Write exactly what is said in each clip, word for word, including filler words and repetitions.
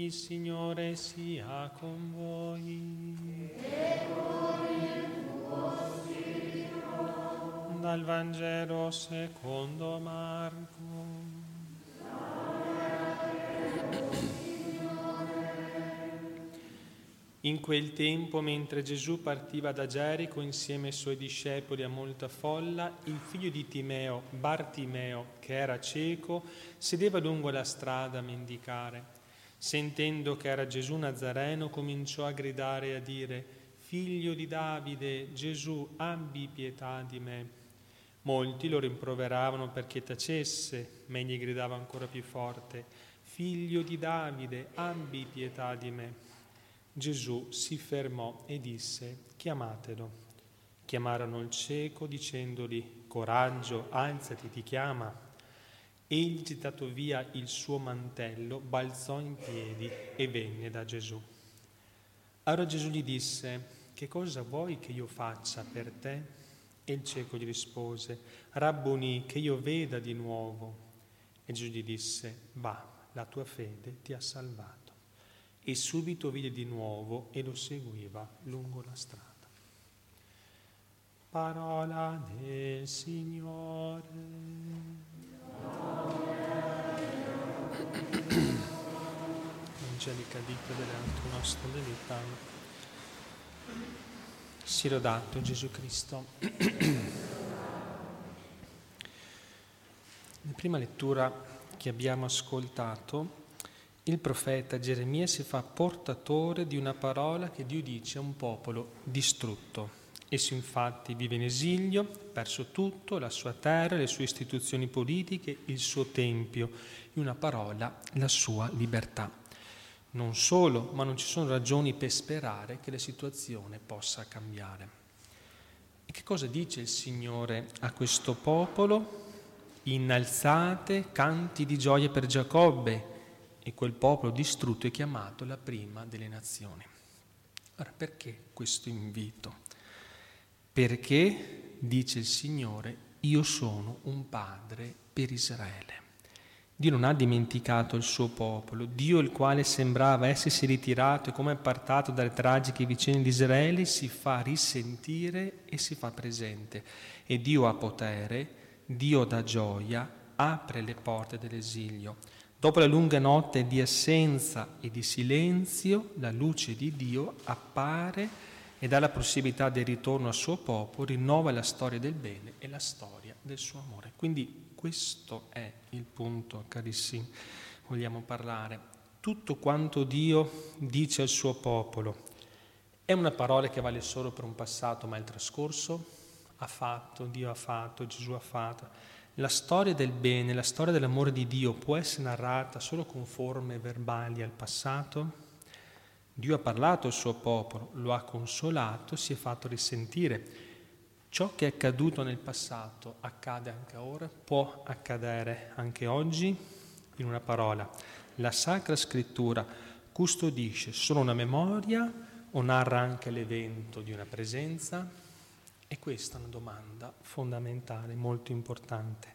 Il Signore sia con voi. E con il tuo spirito. Dal Vangelo secondo Marco. In quel tempo, mentre Gesù partiva da Gerico insieme ai suoi discepoli a molta folla, il figlio di Timeo, Bartimeo, che era cieco, sedeva lungo la strada a mendicare. Sentendo che era Gesù Nazareno, cominciò a gridare e a dire: «Figlio di Davide, Gesù, abbi pietà di me». Molti lo rimproveravano perché tacesse, ma egli gridava ancora più forte: «Figlio di Davide, abbi pietà di me». Gesù si fermò e disse: «Chiamatelo». Chiamarono il cieco dicendogli: «Coraggio, alzati, ti chiama». Egli, gettato via il suo mantello, balzò in piedi e venne da Gesù. Allora Gesù gli disse: «Che cosa vuoi che io faccia per te?» E il cieco gli rispose: «Rabboni, che io veda di nuovo». E Gesù gli disse: «Va, la tua fede ti ha salvato». E subito vide di nuovo e lo seguiva lungo la strada. Parola del Signore. Angelica dita dell'alto nostro delitano. Si lodato Gesù Cristo. Nella prima lettura che abbiamo ascoltato, il profeta Geremia si fa portatore di una parola che Dio dice a un popolo distrutto. Esso infatti vive in esilio, perso tutto, la sua terra, le sue istituzioni politiche, il suo tempio, in una parola la sua libertà. Non solo, ma non ci sono ragioni per sperare che la situazione possa cambiare. E che cosa dice il Signore a questo popolo? Innalzate canti di gioia per Giacobbe, e quel popolo distrutto è chiamato la prima delle nazioni. Allora, perché questo invito? Perché, dice il Signore, io sono un padre per Israele. Dio non ha dimenticato il suo popolo, Dio il quale sembrava essersi ritirato e come appartato dalle tragiche vicende di Israele si fa risentire e si fa presente. E Dio ha potere, Dio dà gioia, apre le porte dell'esilio. Dopo la lunga notte di assenza e di silenzio, la luce di Dio appare e dà la possibilità del ritorno al suo popolo, rinnova la storia del bene e la storia del suo amore. Quindi questo è il punto, carissimi, vogliamo parlare. Tutto quanto Dio dice al suo popolo è una parola che vale solo per un passato, ma il trascorso ha fatto, Dio ha fatto, Gesù ha fatto. La storia del bene, la storia dell'amore di Dio può essere narrata solo con forme verbali al passato? Dio ha parlato al suo popolo, lo ha consolato, si è fatto risentire. Ciò che è accaduto nel passato accade anche ora, può accadere anche oggi? In una parola, la Sacra Scrittura custodisce solo una memoria o narra anche l'evento di una presenza? E questa è una domanda fondamentale, molto importante,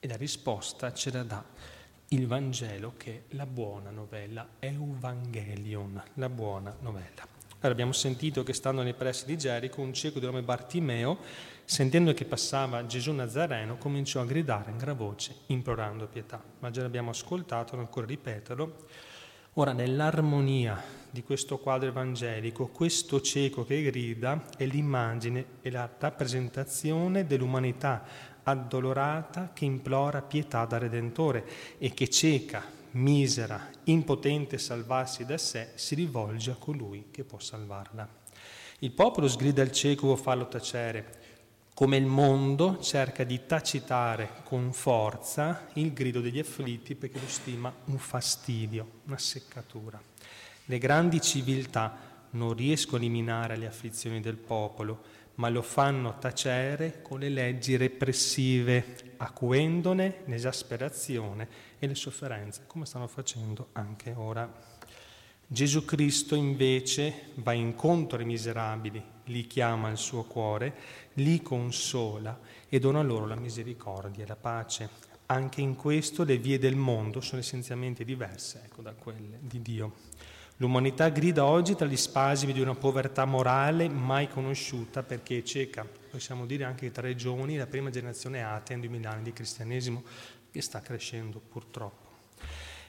e la risposta ce la dà il Vangelo, che è la buona novella, Evangelion, la buona novella. Allora abbiamo sentito che stando nei pressi di Gerico, un cieco di nome Bartimeo, sentendo che passava Gesù Nazareno, cominciò a gridare in gran voce, implorando pietà. Ma già l'abbiamo ascoltato, non ancora ripeterlo. Ora, nell'armonia di questo quadro evangelico, questo cieco che grida è l'immagine e la rappresentazione dell'umanità addolorata che implora pietà dal Redentore e che, cieca, misera, impotente a salvarsi da sé, si rivolge a colui che può salvarla. Il popolo sgrida al cieco, vuol farlo tacere, come il mondo cerca di tacitare con forza il grido degli afflitti perché lo stima un fastidio, una seccatura. Le grandi civiltà non riescono a eliminare le afflizioni del popolo, ma lo fanno tacere con le leggi repressive, acuendone l'esasperazione e le sofferenze, come stanno facendo anche ora. Gesù Cristo invece va incontro ai miserabili, li chiama al suo cuore, li consola e dona loro la misericordia e la pace. Anche in questo le vie del mondo sono essenzialmente diverse, ecco, da quelle di Dio. L'umanità grida oggi tra gli spasimi di una povertà morale mai conosciuta, perché è cieca. Possiamo dire anche che tra i giovani la prima generazione atea in duemila anni di cristianesimo, che sta crescendo purtroppo.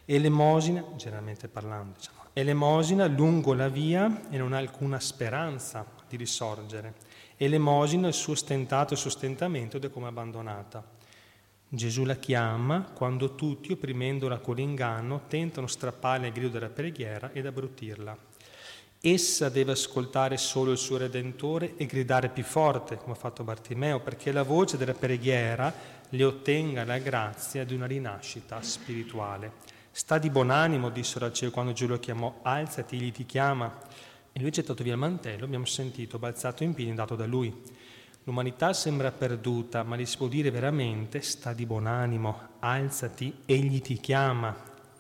Elemosina, generalmente parlando, diciamo, elemosina lungo la via e non ha alcuna speranza di risorgere. Elemosina, il suo stentato sostentamento ed è come abbandonata. Gesù la chiama quando tutti, opprimendola con l'inganno, tentano strapparle al grido della preghiera ed abbrutirla. Essa deve ascoltare solo il suo Redentore e gridare più forte, come ha fatto Bartimeo, perché la voce della preghiera le ottenga la grazia di una rinascita spirituale. Sta di buon animo, dissero al cielo quando Gesù lo chiamò, alzati, egli ti chiama. E lui, gettato via il mantello, abbiamo sentito, balzato in piedi, dato da lui. L'umanità sembra perduta, ma gli si può dire veramente, sta di buon animo, alzati, egli ti chiama.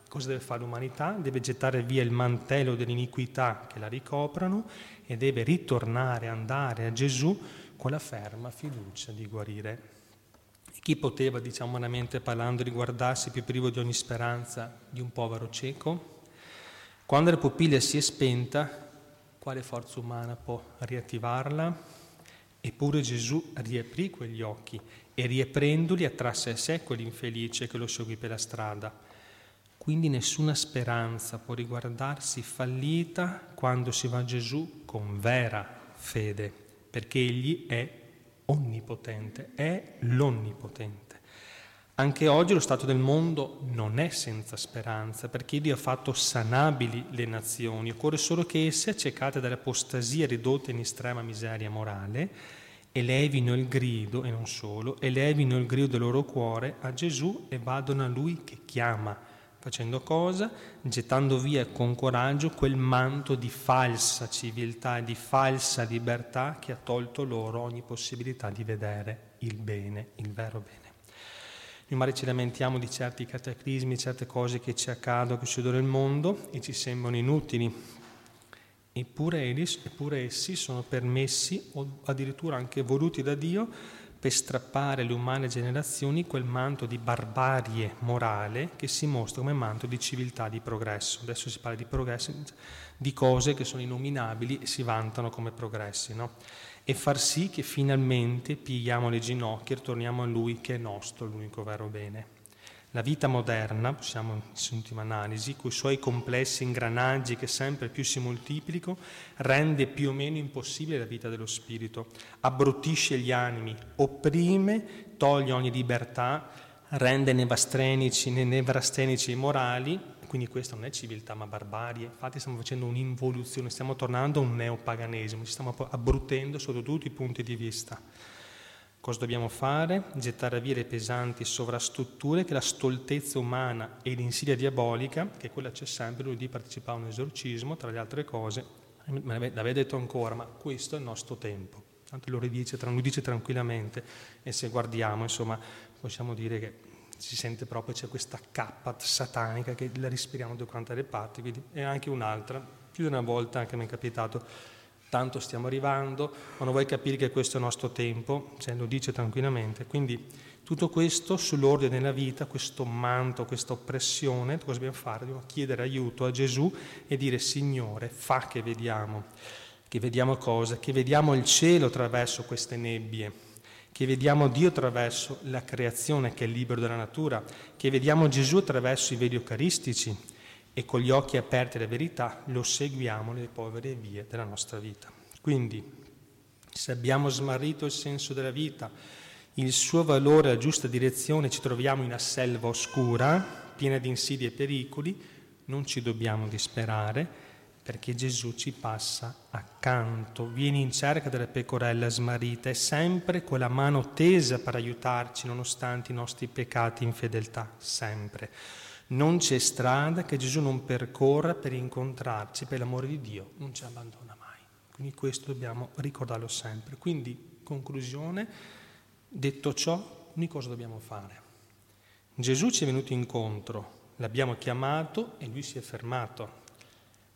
Cosa deve fare l'umanità? Deve gettare via il mantello dell'iniquità che la ricoprono e deve ritornare, andare a Gesù con la ferma fiducia di guarire. Chi poteva, diciamo umanamente parlando, riguardarsi più privo di ogni speranza di un povero cieco? Quando la pupilla si è spenta, quale forza umana può riattivarla? Eppure Gesù riaprì quegli occhi e riaprendoli attrasse a sé quell'infelice che lo seguì per la strada. Quindi nessuna speranza può riguardarsi fallita quando si va a Gesù con vera fede, perché Egli è onnipotente, è l'onnipotente. Anche oggi lo stato del mondo non è senza speranza, perché Dio ha fatto sanabili le nazioni, occorre solo che esse, accecate dall'apostasia ridotte in estrema miseria morale, elevino il grido, e non solo, elevino il grido del loro cuore a Gesù e vadano a Lui che chiama, facendo cosa? Gettando via con coraggio quel manto di falsa civiltà e di falsa libertà che ha tolto loro ogni possibilità di vedere il bene, il vero bene. Noi magari ci lamentiamo di certi cataclismi, certe cose che ci accadono, che succedono nel mondo e ci sembrano inutili, eppure, eppure essi sono permessi o addirittura anche voluti da Dio per strappare alle umane generazioni quel manto di barbarie morale che si mostra come manto di civiltà, di progresso. Adesso si parla di progresso, di cose che sono innominabili e si vantano come progressi, no? E far sì che finalmente pieghiamo le ginocchia e torniamo a Lui che è nostro, l'unico vero bene. La vita moderna, possiamo in ultima analisi, coi suoi complessi ingranaggi che sempre più si moltiplicano, rende più o meno impossibile la vita dello spirito, abbruttisce gli animi, opprime, toglie ogni libertà, rende nevrastenici, nevrastenici i morali. Quindi questa non è civiltà ma barbarie, infatti stiamo facendo un'involuzione, stiamo tornando a un neopaganesimo, ci stiamo abbrutendo sotto tutti i punti di vista. Cosa dobbiamo fare? Gettare via le pesanti sovrastrutture che la stoltezza umana e l'insidia diabolica, che quella c'è sempre, lui di partecipare a un esorcismo, tra le altre cose, me l'aveva detto ancora, ma questo è il nostro tempo. Tanto lo ridice, lo dice tranquillamente e se guardiamo, insomma, possiamo dire che si sente proprio, c'è questa cappa satanica che la respiriamo da quante le parti, quindi è anche un'altra, più di una volta anche mi è capitato, tanto stiamo arrivando, ma non vuoi capire che questo è il nostro tempo, cioè lo dice tranquillamente, quindi tutto questo sull'ordine della vita, questo manto, questa oppressione, cosa dobbiamo fare? Dobbiamo chiedere aiuto a Gesù e dire Signore, fa che vediamo, che vediamo cosa? Che vediamo il cielo attraverso queste nebbie, che vediamo Dio attraverso la creazione che è libero dalla natura, che vediamo Gesù attraverso i veli eucaristici e con gli occhi aperti alla verità lo seguiamo nelle povere vie della nostra vita. Quindi, se abbiamo smarrito il senso della vita, il suo valore, la giusta direzione, ci troviamo in una selva oscura, piena di insidie e pericoli, non ci dobbiamo disperare, perché Gesù ci passa accanto, viene in cerca della pecorella smarrita, è sempre con la mano tesa per aiutarci nonostante i nostri peccati, infedeltà, sempre. Non c'è strada che Gesù non percorra per incontrarci, per l'amore di Dio non ci abbandona mai. Quindi questo dobbiamo ricordarlo sempre. Quindi, conclusione, detto ciò, noi cosa dobbiamo fare? Gesù ci è venuto incontro, l'abbiamo chiamato e Lui si è fermato.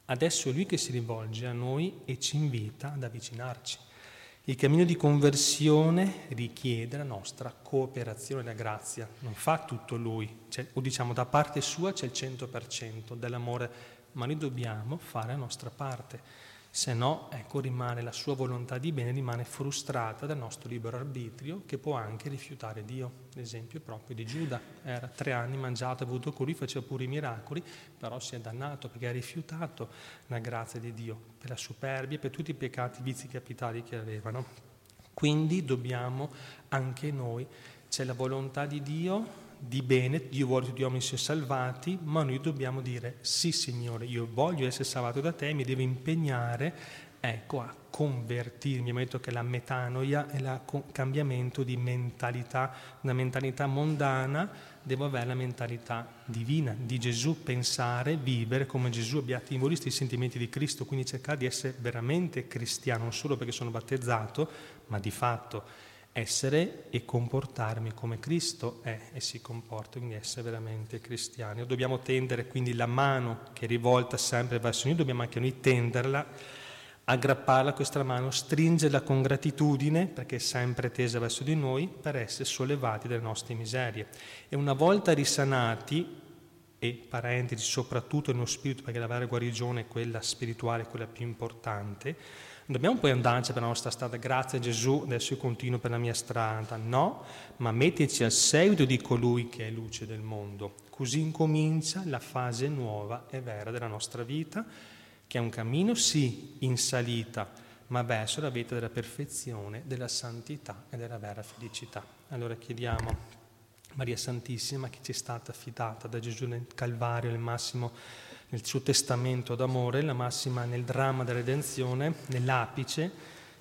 Adesso è Lui che si rivolge a noi e ci invita ad avvicinarci. Il cammino di conversione richiede la nostra cooperazione, la grazia. Non fa tutto lui, cioè, o diciamo da parte sua c'è il cento per cento dell'amore, ma noi dobbiamo fare la nostra parte, se no ecco, rimane la sua volontà di bene, rimane frustrata dal nostro libero arbitrio, che può anche rifiutare Dio. L'esempio proprio di Giuda, era tre anni mangiato e avuto con lui, faceva pure i miracoli, però si è dannato perché ha rifiutato la grazia di Dio per la superbia, per tutti i peccati, i vizi capitali che avevano. Quindi dobbiamo anche noi, c'è la volontà di Dio di bene, Dio vuole che tutti gli uomini siano salvati, ma noi dobbiamo dire sì Signore, io voglio essere salvato da te, mi devo impegnare ecco a convertirmi. Mi detto che la metanoia è il cambiamento di mentalità, una mentalità mondana, devo avere la mentalità divina di Gesù, pensare, vivere come Gesù, abbiate in voi i sentimenti di Cristo, quindi cercare di essere veramente cristiano, non solo perché sono battezzato, ma di fatto essere e comportarmi come Cristo è e si comporta, quindi essere veramente cristiani. Dobbiamo tendere quindi la mano che è rivolta sempre verso noi, dobbiamo anche noi tenderla, aggrapparla a questa mano, stringerla con gratitudine, perché è sempre tesa verso di noi, per essere sollevati dalle nostre miserie. E una volta risanati, e parentesi, soprattutto nello spirito, perché la vera guarigione è quella spirituale, è quella più importante, non dobbiamo poi andarci per la nostra strada, grazie a Gesù, adesso io continuo per la mia strada, no, ma metterci al seguito di colui che è luce del mondo. Così incomincia la fase nuova e vera della nostra vita, che è un cammino, sì, in salita, ma verso la vita della perfezione, della santità e della vera felicità. Allora chiediamo Maria Santissima, che ci è stata affidata da Gesù nel Calvario, nel massimo nel suo testamento d'amore, la massima nel dramma della redenzione, nell'apice,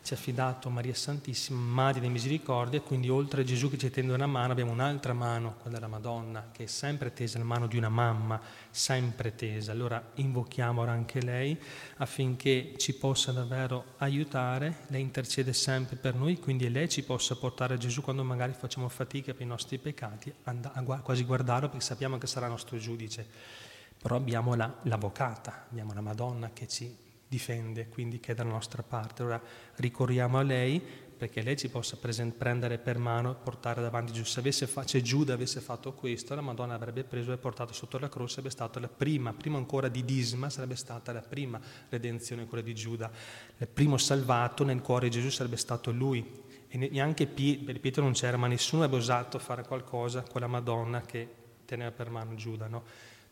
ci ha affidato Maria Santissima, Madre di Misericordia, quindi oltre a Gesù che ci tende una mano, abbiamo un'altra mano, quella della Madonna, che è sempre tesa, la mano di una mamma, sempre tesa. Allora invochiamo ora anche lei affinché ci possa davvero aiutare, lei intercede sempre per noi, quindi lei ci possa portare a Gesù quando magari facciamo fatica per i nostri peccati, a quasi guardarlo perché sappiamo che sarà il nostro giudice. Però abbiamo la, l'avvocata, abbiamo la Madonna che ci difende, quindi che è dalla nostra parte. Ora ricorriamo a lei perché lei ci possa present- prendere per mano e portare davanti Gesù. Se, avesse fa- se Giuda avesse fatto questo, la Madonna avrebbe preso e portato sotto la croce, sarebbe stata la prima, prima ancora di Disma, sarebbe stata la prima redenzione, quella di Giuda. Il primo salvato nel cuore di Gesù sarebbe stato lui. E neanche Pietro, Pietro non c'era, ma nessuno aveva osato fare qualcosa con la Madonna che teneva per mano Giuda, no?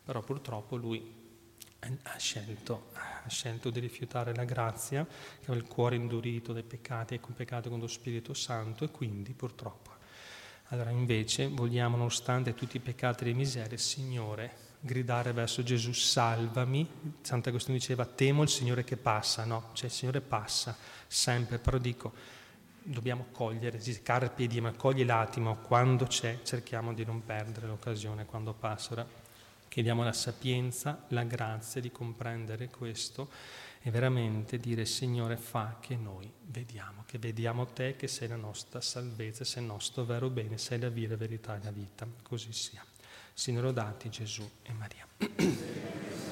Però purtroppo lui ha scelto, ha scelto di rifiutare la grazia, che aveva il cuore indurito dai peccati e con peccato con lo Spirito Santo, e quindi purtroppo. Allora invece vogliamo, nonostante tutti i peccati e le miserie, Signore, gridare verso Gesù, salvami. Sant'Agostino diceva, temo il Signore che passa, no? Cioè il Signore passa sempre, però dico, dobbiamo cogliere, carpe diem, ma cogli l'attimo, quando c'è cerchiamo di non perdere l'occasione, quando passa. Ora chiediamo la sapienza, la grazia di comprendere questo e veramente dire, Signore, fa che noi vediamo, che vediamo Te, che sei la nostra salvezza, sei il nostro vero bene, sei la via, la verità e la vita. Così sia. Signore, lodati Gesù e Maria.